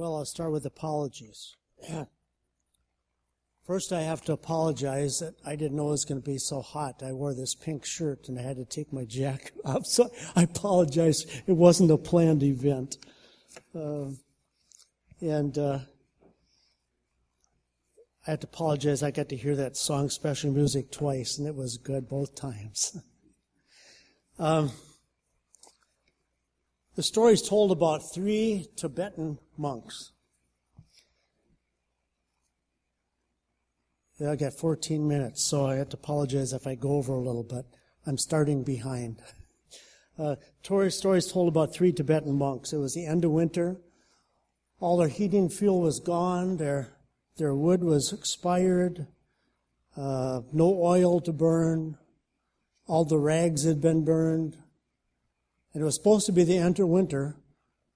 Well, I'll start with apologies. First, I have to apologize that I didn't know it was going to be so hot. I wore this pink shirt and I had to take my jacket off, so I apologize. It wasn't a planned event. I have to apologize. I got to hear that song, Special Music, twice, and it was good both times. The story is told about three Tibetan monks. I got 14 minutes, so I have to apologize if I go over a little bit. I'm starting behind. Story is told about three Tibetan monks. It was the end of winter. All their heating fuel was gone. Their wood was expired. No oil to burn. All the rags had been burned. And it was supposed to be the end of winter,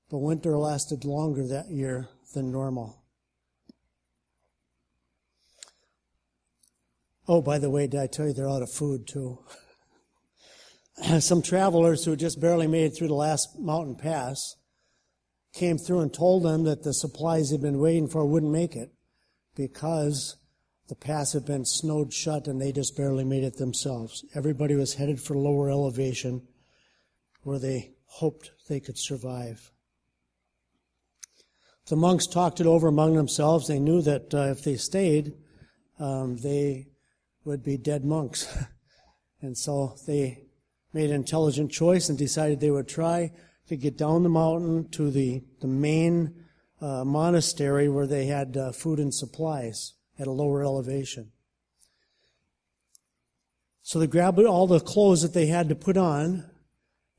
but winter lasted longer that year than normal. Oh, by the way, did I tell you they're out of food, too? Some travelers who just barely made it through the last mountain pass came through and told them that the supplies they'd been waiting for wouldn't make it because the pass had been snowed shut and they just barely made it themselves. Everybody was headed for lower elevation where they hoped they could survive. The monks talked it over among themselves. They knew that if they stayed, they would be dead monks. And so they made an intelligent choice and decided they would try to get down the mountain to the main monastery where they had food and supplies at a lower elevation. So they grabbed all the clothes that they had to put on,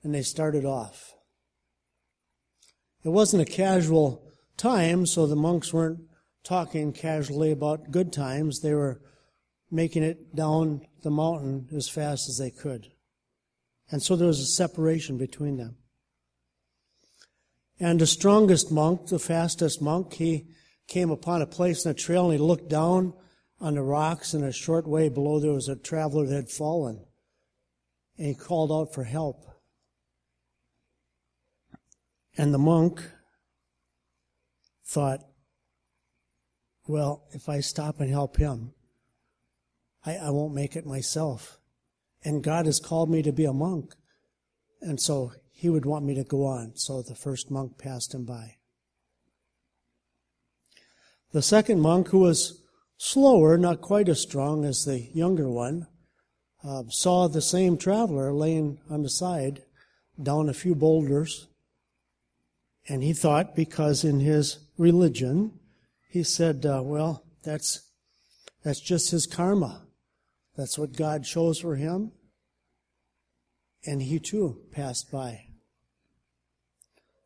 and they started off. It wasn't a casual time, so the monks weren't talking casually about good times. They were making it down the mountain as fast as they could. And so there was a separation between them. And the strongest monk, the fastest monk, he came upon a place in a trail and he looked down on the rocks, and a short way below there was a traveler that had fallen. And he called out for help. And the monk thought, well, if I stop and help him, I won't make it myself. And God has called me to be a monk. And so he would want me to go on. So the first monk passed him by. The second monk, who was slower, not quite as strong as the younger one, saw the same traveler laying on the side down a few boulders. And he thought, because in his religion, he said, well, that's just his karma. That's what God chose for him. And he too passed by.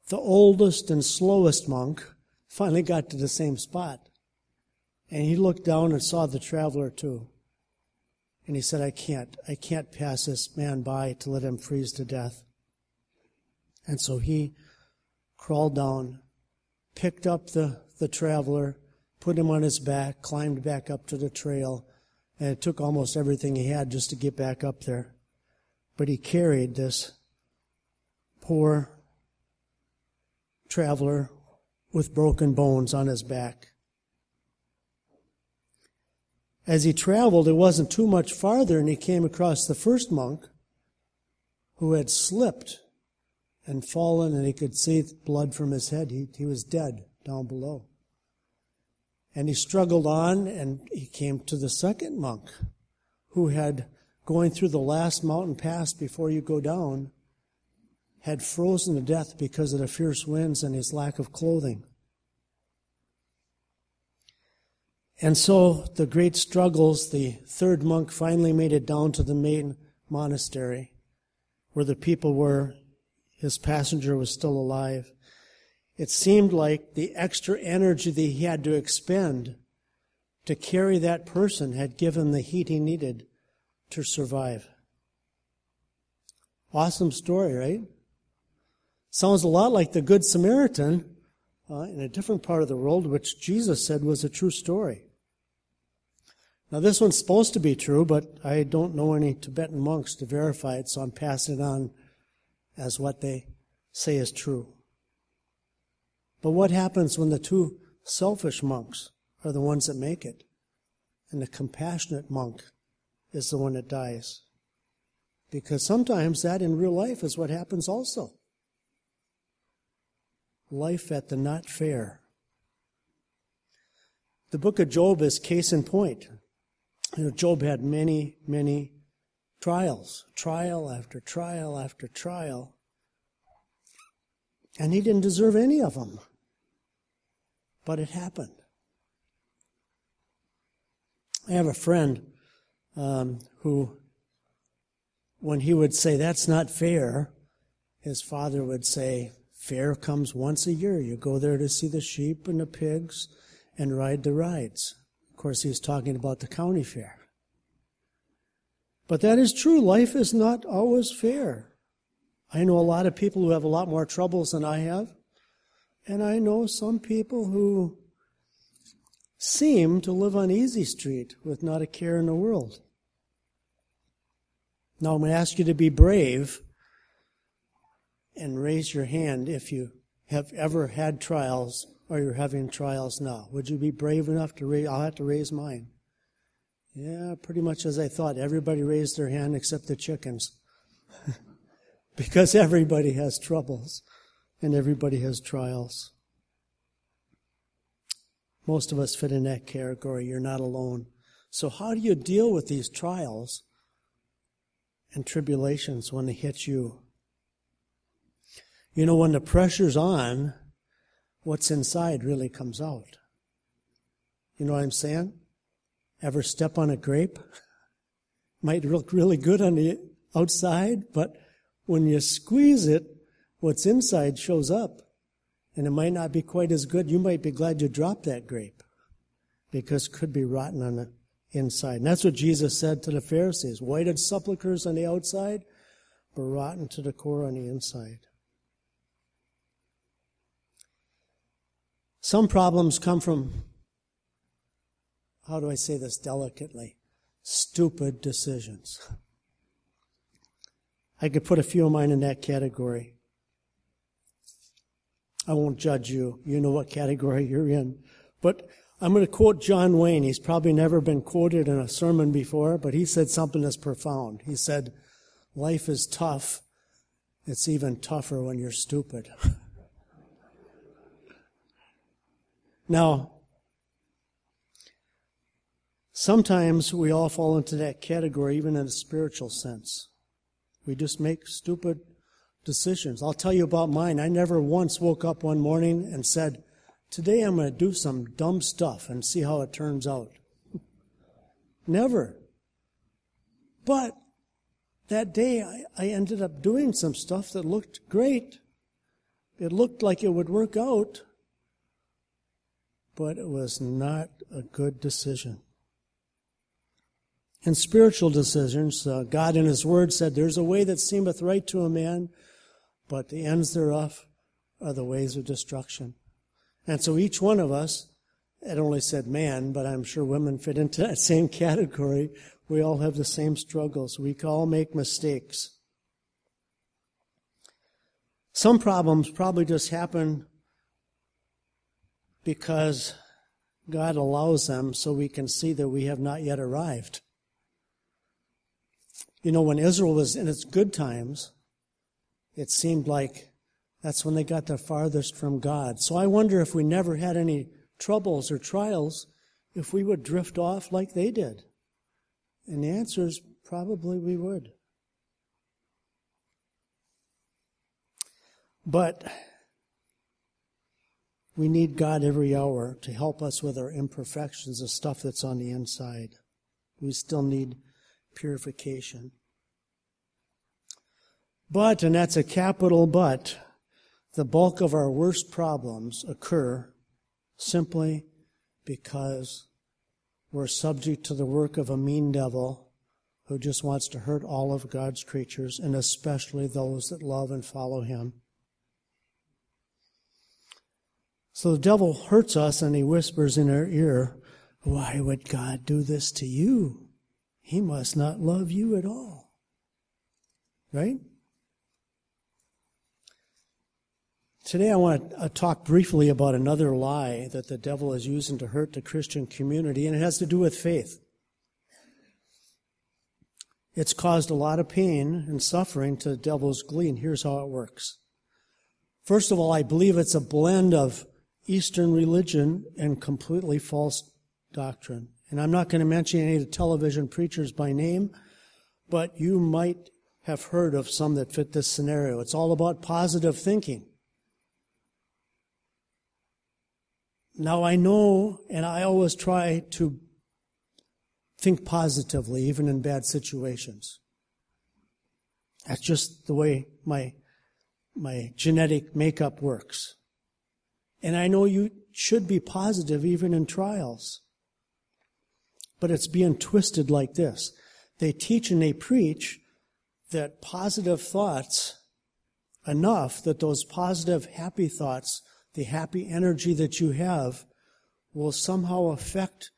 The oldest and slowest monk finally got to the same spot. And he looked down and saw the traveler too. And he said, I can't pass this man by to let him freeze to death. And so he crawled down, picked up the traveler, put him on his back, climbed back up to the trail, and it took almost everything he had just to get back up there. But he carried this poor traveler with broken bones on his back. As he traveled, it wasn't too much farther, and he came across the first monk who had slipped and fallen, and he could see blood from his head. He was dead down below. And he struggled on, and he came to the second monk who had, going through the last mountain pass before you go down, had frozen to death because of the fierce winds and his lack of clothing. And so the great struggles, the third monk finally made it down to the main monastery where the people were. His passenger was still alive. It seemed like the extra energy that he had to expend to carry that person had given the heat he needed to survive. Awesome story, right? Sounds a lot like the Good Samaritan in a different part of the world, which Jesus said was a true story. Now, this one's supposed to be true, but I don't know any Tibetan monks to verify it, so I'm passing it on as what they say is true. But what happens when the two selfish monks are the ones that make it, and the compassionate monk is the one that dies? Because sometimes that in real life is what happens also. Life at the not fair. The book of Job is case in point. You know, Job had many, many trials, trial after trial after trial, and he didn't deserve any of them, but it happened. I have a friend who, when he would say, "That's not fair," his father would say, "Fair comes once a year. You go there to see the sheep and the pigs and ride the rides." Of course, he was talking about the county fair. But that is true. Life is not always fair. I know a lot of people who have a lot more troubles than I have, and I know some people who seem to live on Easy Street with not a care in the world. Now, I'm going to ask you to be brave and raise your hand if you have ever had trials or you're having trials now. Would you be brave enough to raise? I'll have to raise mine. Yeah, pretty much as I thought. Everybody raised their hand except the chickens. Because everybody has troubles and everybody has trials. Most of us fit in that category. You're not alone. So how do you deal with these trials and tribulations when they hit you? You know, when the pressure's on, what's inside really comes out. You know what I'm saying? Ever step on a grape? Might look really good on the outside, but when you squeeze it, what's inside shows up. And it might not be quite as good. You might be glad you dropped that grape because it could be rotten on the inside. And that's what Jesus said to the Pharisees. Whited sepulchres on the outside, but rotten to the core on the inside. Some problems come from, how do I say this delicately, stupid decisions. I could put a few of mine in that category. I won't judge you. You know what category you're in. But I'm going to quote John Wayne. He's probably never been quoted in a sermon before, but he said something that's profound. He said, "Life is tough. It's even tougher when you're stupid." Now, sometimes we all fall into that category, even in a spiritual sense. We just make stupid decisions. I'll tell you about mine. I never once woke up one morning and said, "Today I'm going to do some dumb stuff and see how it turns out." Never. But that day I ended up doing some stuff that looked great. It looked like it would work out. But it was not a good decision. In spiritual decisions, God in His Word said, "There's a way that seemeth right to a man, but the ends thereof are the ways of destruction." And so each one of us, it only said man, but I'm sure women fit into that same category. We all have the same struggles. We all make mistakes. Some problems probably just happen because God allows them so we can see that we have not yet arrived. You know, when Israel was in its good times, it seemed like that's when they got the farthest from God. So I wonder if we never had any troubles or trials, if we would drift off like they did. And the answer is probably we would. But we need God every hour to help us with our imperfections, the stuff that's on the inside. We still need purification. But, and that's a capital but, the bulk of our worst problems occur simply because we're subject to the work of a mean devil who just wants to hurt all of God's creatures, and especially those that love and follow Him. So the devil hurts us and he whispers in our ear, "Why would God do this to you? He must not love you at all." Right? Today I want to talk briefly about another lie that the devil is using to hurt the Christian community, and it has to do with faith. It's caused a lot of pain and suffering to the devil's glee, and here's how it works. First of all, I believe it's a blend of Eastern religion and completely false doctrine. And I'm not going to mention any of the television preachers by name, but you might have heard of some that fit this scenario. It's all about positive thinking. Now I know, and I always try to think positively, even in bad situations. That's just the way my genetic makeup works. And I know you should be positive even in trials. But it's being twisted like this. They teach and they preach that positive thoughts, enough that those positive, happy thoughts, the happy energy that you have, will somehow affect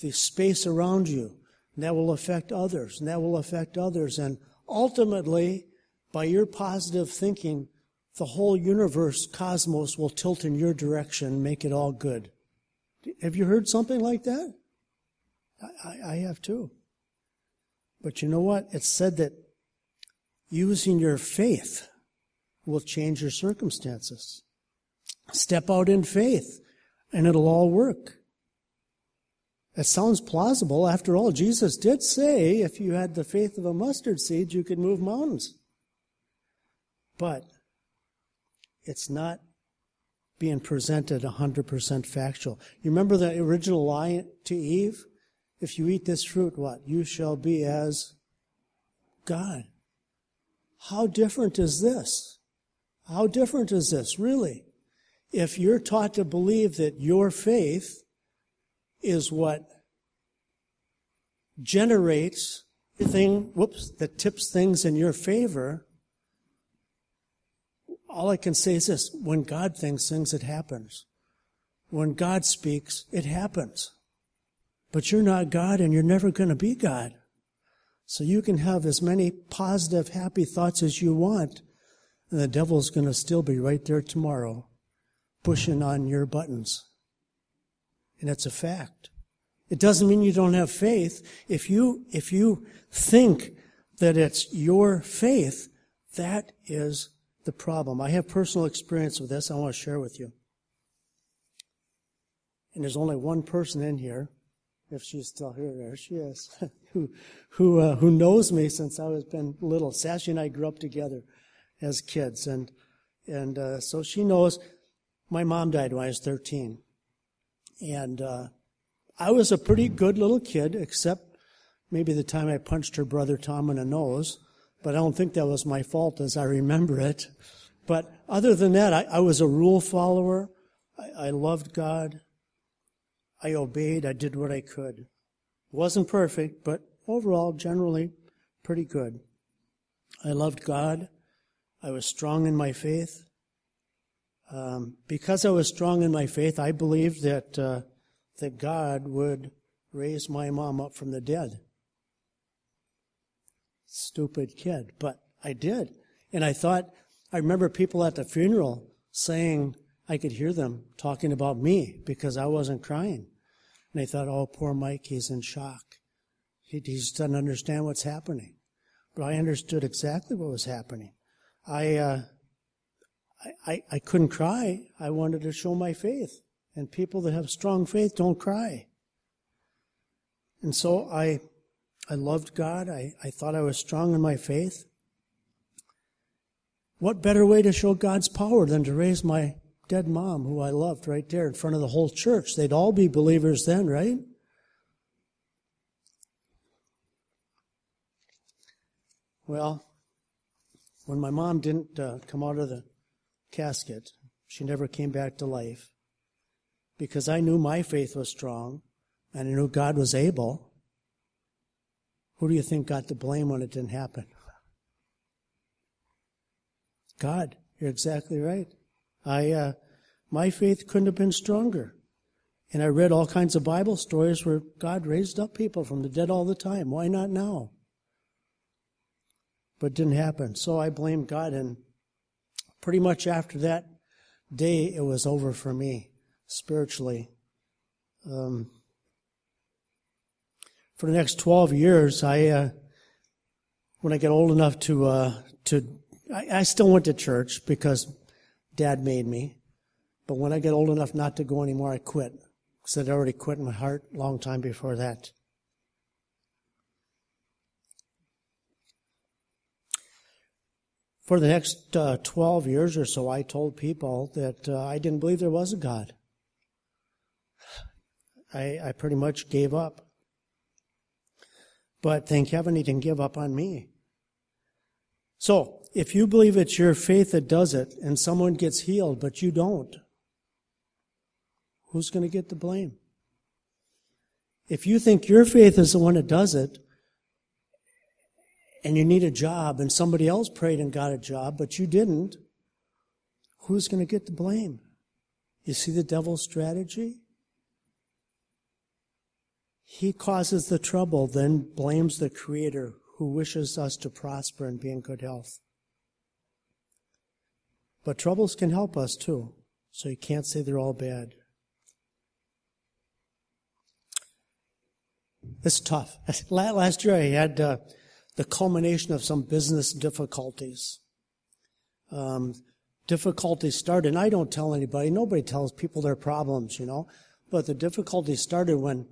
the space around you, and that will affect others, and that will affect others. And ultimately, by your positive thinking, the whole universe, cosmos, will tilt in your direction and make it all good. Have you heard something like that? I have too. But you know what? It's said that using your faith will change your circumstances. Step out in faith, and it'll all work. That sounds plausible. After all, Jesus did say, if you had the faith of a mustard seed, you could move mountains. But it's not being presented 100% factual. You remember the original lie to Eve? If you eat this fruit, what? You shall be as God. How different is this? How different is this, really? If you're taught to believe that your faith is what generates thing, that tips things in your favor, all I can say is this: when God thinks things, it happens. When God speaks, it happens. But you're not God, and you're never going to be God. So you can have as many positive, happy thoughts as you want, and the devil's going to still be right there tomorrow, pushing on your buttons. And it's a fact. It doesn't mean you don't have faith. If you think that it's your faith, that is the problem. I have personal experience with this. I want to share with you. And there's only one person in here, if she's still here, there she is, who knows me since I was been little. Sashi and I grew up together as kids, and so she knows. My mom died when I was 13. And I was a pretty good little kid, except maybe the time I punched her brother Tom in the nose. But I don't think that was my fault as I remember it. But other than that, I was a rule follower. I loved God. I obeyed. I did what I could. It wasn't perfect, but overall, generally, pretty good. I loved God. I was strong in my faith. Because I was strong in my faith, I believed that that God would raise my mom up from the dead. Stupid kid, but I did. And I thought, I remember people at the funeral saying, I could hear them talking about me because I wasn't crying. And they thought, oh, poor Mike, he's in shock. He just doesn't understand what's happening. But I understood exactly what was happening. I couldn't cry. I wanted to show my faith. And people that have strong faith don't cry. And so I loved God. I thought I was strong in my faith. What better way to show God's power than to raise my dead mom, who I loved, right there in front of the whole church? They'd all be believers then, right? Well, when my mom didn't come out of the casket, she never came back to life, because I knew my faith was strong and I knew God was able. Who do you think got to blame when it didn't happen? God. You're exactly right. My faith couldn't have been stronger. And I read all kinds of Bible stories where God raised up people from the dead all the time. Why not now? But it didn't happen. So I blamed God, and pretty much after that, day, it was over for me spiritually. For the next 12 years, when I get old enough I still went to church because Dad made me. But when I get old enough not to go anymore, I quit. Because I'd already quit in my heart a long time before that. For the next 12 years or so, I told people that I didn't believe there was a God. I pretty much gave up. But thank heaven he didn't give up on me. So, if you believe it's your faith that does it, and someone gets healed, but you don't, who's going to get the blame? If you think your faith is the one that does it, and you need a job, and somebody else prayed and got a job, but you didn't, who's going to get the blame? You see the devil's strategy? He causes the trouble, then blames the Creator who wishes us to prosper and be in good health. But troubles can help us too, so you can't say they're all bad. It's tough. Last year I had... the culmination of some business difficulties. Difficulties started, and I don't tell anybody. Nobody tells people their problems, you know. But the difficulty started when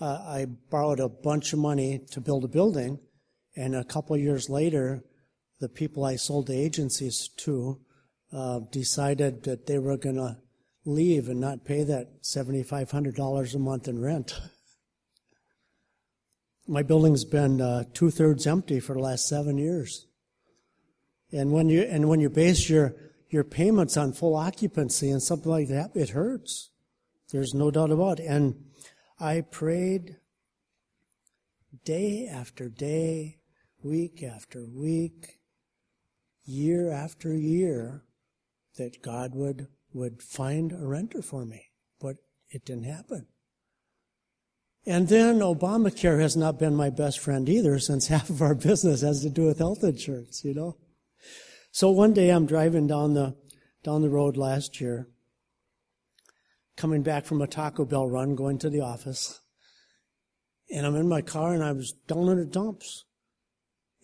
I borrowed a bunch of money to build a building, and a couple of years later, the people I sold the agencies to decided that they were going to leave and not pay that $7,500 a month in rent. My building's been two-thirds empty for the last 7 years. And when you base your payments on full occupancy and something like that, it hurts. There's no doubt about it. And I prayed day after day, week after week, year after year, that God would find a renter for me. But it didn't happen. And then Obamacare has not been my best friend either, since half of our business has to do with health insurance, you know. So one day I'm driving down the road last year, coming back from a Taco Bell run, going to the office. And I'm in my car, and I was down in the dumps.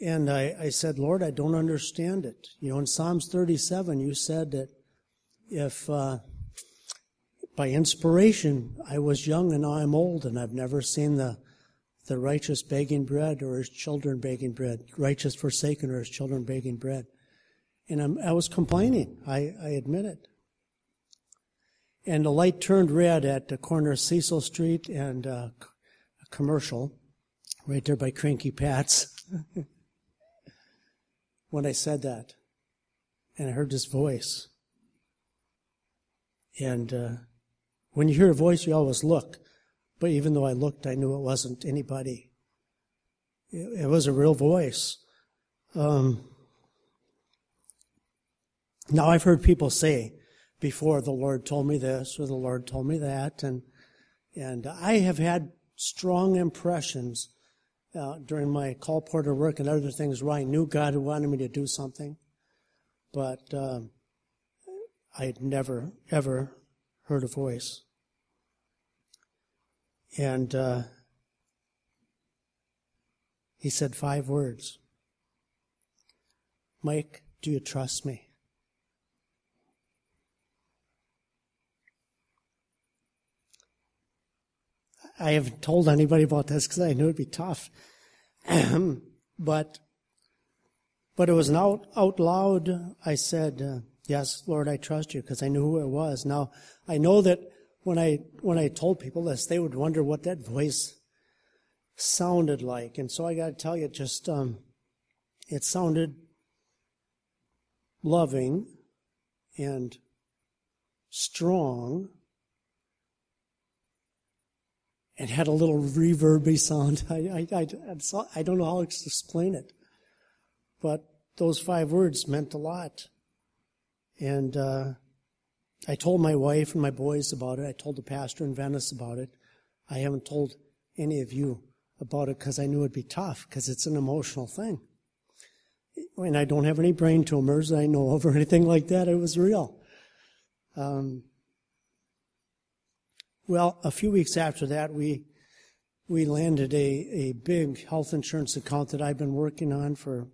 And I said, Lord, I don't understand it. You know, in Psalms 37, you said that if... by inspiration, I was young and now I'm old, and I've never seen the righteous begging bread or his children begging bread, righteous forsaken or his children begging bread. And I was complaining. I admit it. And the light turned red at the corner of Cecil Street and Commercial, right there by Cranky Pat's, when I said that. And I heard this voice. And... when you hear a voice, you always look. But even though I looked, I knew it wasn't anybody. It was a real voice. Now, I've heard people say before, the Lord told me this or the Lord told me that. And I have had strong impressions during my call porter work and other things where I knew God wanted me to do something. But I had never, ever heard a voice. And he said 5 words. Mike, do you trust me? I haven't told anybody about this because I knew it would be tough. But it was an out loud, I said... yes, Lord, I trust you, because I knew who it was. Now, I know that when I told people this, they would wonder what that voice sounded like. And so I got to tell you, just it sounded loving and strong and had a little reverby sound. I don't know how to explain it, but those 5 words meant a lot. And I told my wife and my boys about it. I told the pastor in Venice about it. I haven't told any of you about it because I knew it would be tough, because it's an emotional thing. And I don't have any brain tumors that I know of or anything like that. It was real. Well, a few weeks after that, we landed a big health insurance account that I've been working on for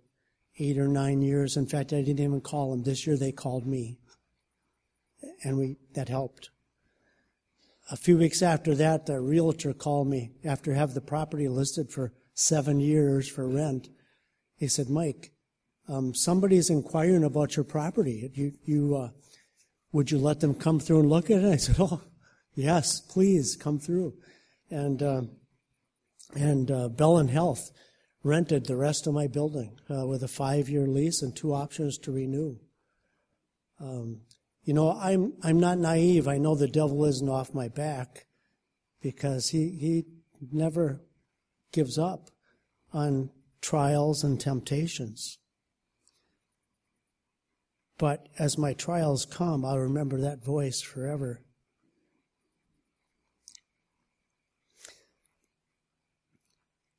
8 or 9 years. In fact, I didn't even call them. This year they called me, and that helped. A few weeks after that, the realtor called me after having the property listed for 7 years for rent. He said, Mike, somebody's inquiring about your property. Would you let them come through and look at it? I said, oh, yes, please come through. And Bell and Health rented the rest of my building with a 5-year lease and 2 options to renew. I'm not naive. I know the devil isn't off my back because he never gives up on trials and temptations. But as my trials come, I'll remember that voice forever.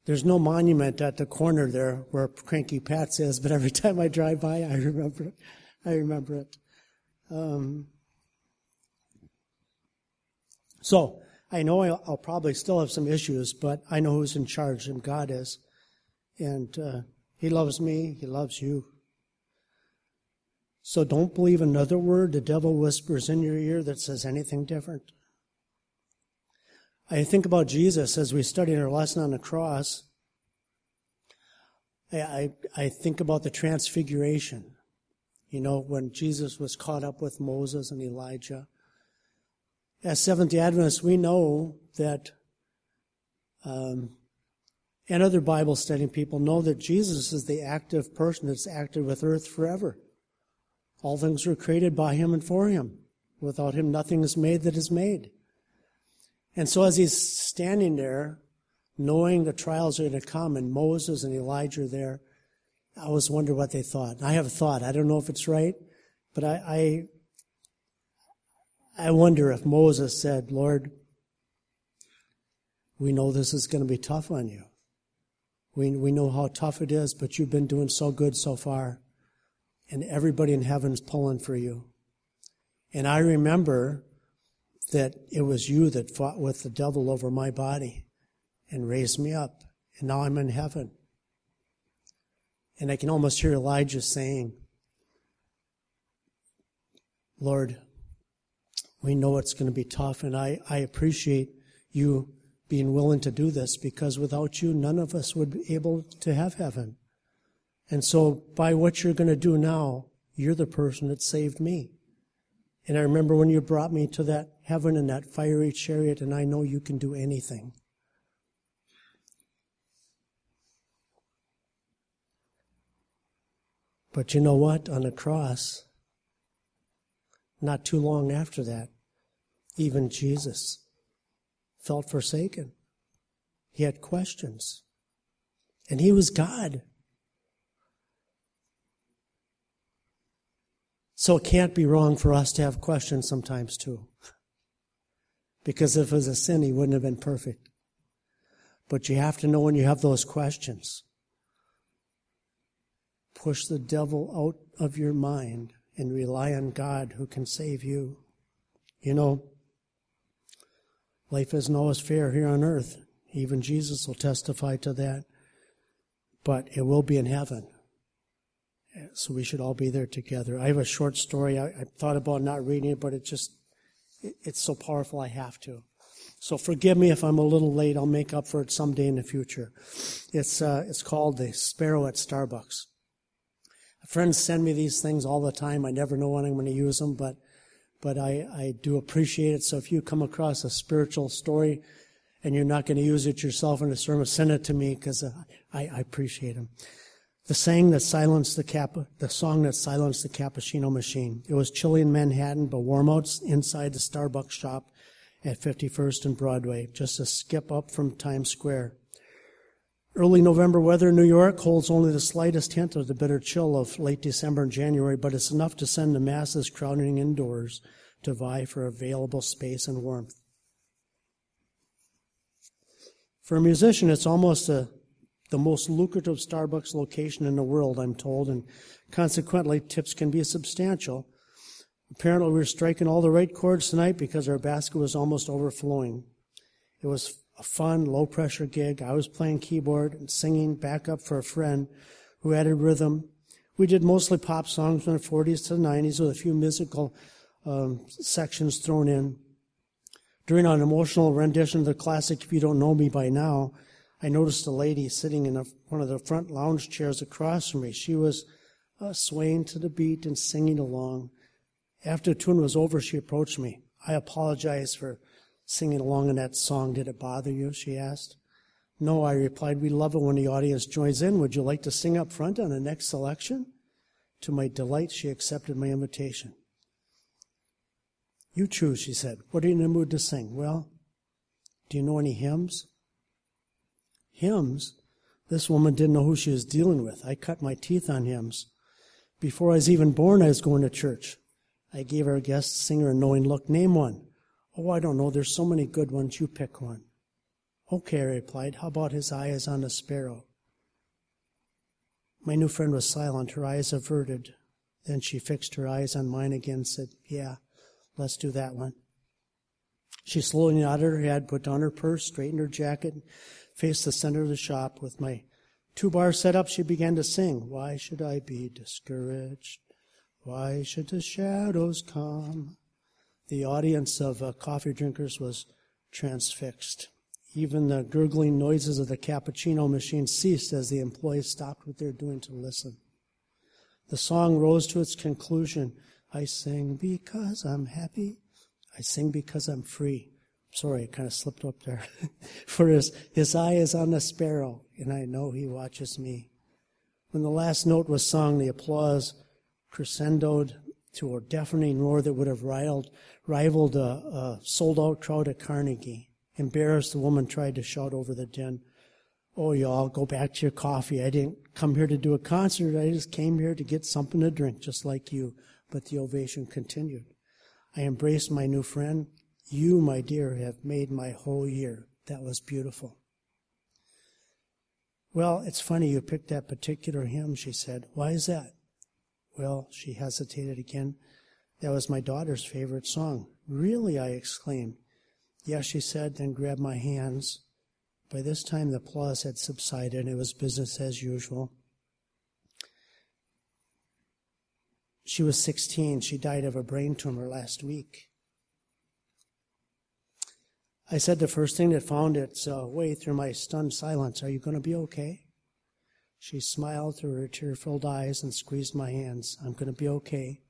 There's no monument at the corner there where Cranky Pat's is, but every time I drive by, I remember it. So I know I'll probably still have some issues, but I know who's in charge, and God is. And He loves me. He loves you. So don't believe another word the devil whispers in your ear that says anything different. I think about Jesus as we studied our lesson on the cross. I think about the transfiguration. You know, when Jesus was caught up with Moses and Elijah. As Seventh-day Adventists, we know that, and other Bible-studying people know that Jesus is the active person that's acted with earth forever. All things were created by Him and for Him. Without Him, nothing is made that is made. And so as He's standing there, knowing the trials are going to come, and Moses and Elijah are there, I always wonder what they thought. I have a thought. I don't know if it's right, but I wonder if Moses said, Lord, we know this is going to be tough on you. We know how tough it is, but you've been doing so good so far, and everybody in heaven's pulling for you. And I remember that it was you that fought with the devil over my body and raised me up, and now I'm in heaven. And I can almost hear Elijah saying, Lord, we know it's going to be tough, and I appreciate you being willing to do this, because without you, none of us would be able to have heaven. And so by what you're going to do now, you're the person that saved me. And I remember when you brought me to that heaven in that fiery chariot, and I know you can do anything. But you know what? On the cross, not too long after that, even Jesus felt forsaken. He had questions. And He was God. So it can't be wrong for us to have questions sometimes too. Because if it was a sin, He wouldn't have been perfect. But you have to know when you have those questions. Push the devil out of your mind and rely on God who can save you. You know, life isn't always fair here on earth. Even Jesus will testify to that. But it will be in heaven. So we should all be there together. I have a short story. I thought about not reading it, but it's so powerful I have to. So forgive me if I'm a little late. I'll make up for it someday in the future. It's called The Sparrow at Starbucks. Friends send me these things all the time. I never know when I'm going to use them, but I do appreciate it. So if you come across a spiritual story and you're not going to use it yourself in a sermon, send it to me because I appreciate them. The song that silenced the cappuccino machine. It was chilly in Manhattan, but warm out inside the Starbucks shop at 51st and Broadway, just a skip up from Times Square. Early November weather in New York holds only the slightest hint of the bitter chill of late December and January, but it's enough to send the masses crowding indoors to vie for available space and warmth. For a musician, it's almost the most lucrative Starbucks location in the world, I'm told, and consequently tips can be substantial. Apparently we were striking all the right chords tonight because our basket was almost overflowing. It was a fun, low-pressure gig. I was playing keyboard and singing backup for a friend who added rhythm. We did mostly pop songs from the 40s to the 90s with a few musical sections thrown in. During an emotional rendition of the classic, If You Don't Know Me By Now, I noticed a lady sitting in one of the front lounge chairs across from me. She was swaying to the beat and singing along. After the tune was over, she approached me. "I apologize for singing along in that song. Did it bother you?" she asked. "No," I replied. "We love it when the audience joins in. Would you like to sing up front on the next selection?" To my delight, she accepted my invitation. "You choose," she said. "What are you in the mood to sing?" "Well, do you know any hymns?" Hymns? This woman didn't know who she was dealing with. I cut my teeth on hymns. Before I was even born, I was going to church. I gave our guest singer a knowing look. "Name one." "Oh, I don't know. There's so many good ones. You pick one." "Okay," I replied. "How about His Eye Is on a Sparrow?" My new friend was silent, her eyes averted. Then she fixed her eyes on mine again and said, "Yeah, let's do that one." She slowly nodded her head, put down her purse, straightened her jacket, and faced the center of the shop. With my two-bar set up, she began to sing, "Why should I be discouraged? Why should the shadows come?" The audience of coffee drinkers was transfixed. Even the gurgling noises of the cappuccino machine ceased as the employees stopped what they were doing to listen. The song rose to its conclusion. "I sing because I'm happy. I sing because I'm free." Sorry, it kind of slipped up there. "For his eye is on the sparrow, and I know he watches me." When the last note was sung, the applause crescendoed to a deafening roar that would have rivaled a sold-out crowd at Carnegie. Embarrassed, the woman tried to shout over the din, "Oh, y'all, go back to your coffee. I didn't come here to do a concert. I just came here to get something to drink, just like you." But the ovation continued. I embraced my new friend. "You, my dear, have made my whole year. That was beautiful." "Well, it's funny you picked that particular hymn," she said. "Why is that?" "Well," she hesitated again, "that was my daughter's favorite song." "Really?" I exclaimed. "Yes," she said, then grabbed my hands. By this time, the applause had subsided, and it was business as usual. She was 16. She died of a brain tumor last week. I said the first thing that found its way through my stunned silence, "Are you going to be okay?" She smiled through her tear-filled eyes and squeezed my hands. "I'm going to be okay.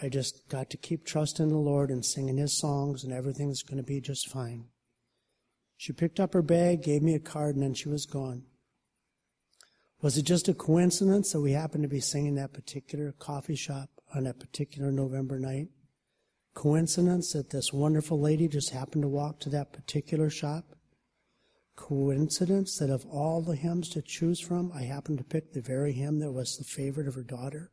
I just got to keep trusting the Lord and singing His songs, and everything's going to be just fine." She picked up her bag, gave me a card, and then she was gone. Was it just a coincidence that we happened to be singing that particular coffee shop on that particular November night? Coincidence that this wonderful lady just happened to walk to that particular shop? Coincidence that of all the hymns to choose from, I happened to pick the very hymn that was the favorite of her daughter,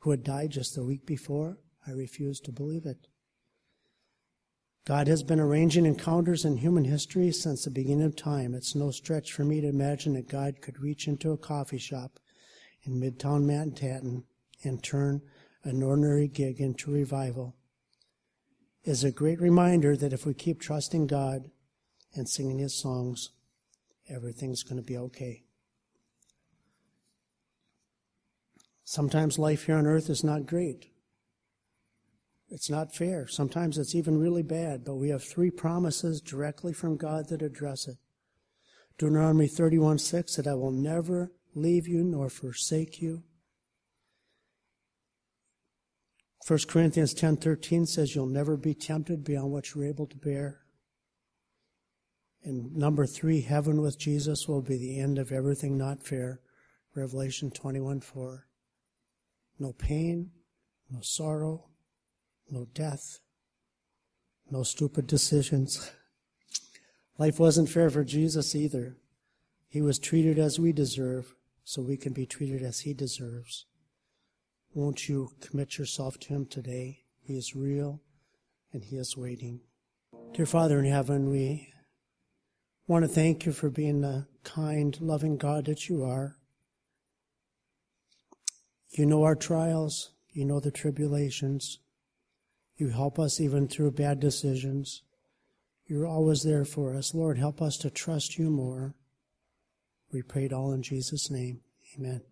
who had died just the week before? I refuse to believe it. God has been arranging encounters in human history since the beginning of time. It's no stretch for me to imagine that God could reach into a coffee shop in Midtown Manhattan and turn an ordinary gig into revival. It's a great reminder that if we keep trusting God and singing His songs, everything's going to be okay. Sometimes life here on earth is not great. It's not fair. Sometimes it's even really bad, but we have three promises directly from God that address it. Deuteronomy 31:6 said, "I will never leave you nor forsake you." 1 Corinthians 10:13 says, "You'll never be tempted beyond what you're able to bear." And number 3, heaven with Jesus will be the end of everything not fair. Revelation 21:4. No pain, no sorrow, no death, no stupid decisions. Life wasn't fair for Jesus either. He was treated as we deserve, so we can be treated as He deserves. Won't you commit yourself to Him today? He is real, and He is waiting. Dear Father in heaven, we want to thank You for being the kind, loving God that You are. You know our trials. You know the tribulations. You help us even through bad decisions. You're always there for us. Lord, help us to trust you more. We pray it all in Jesus' name. Amen.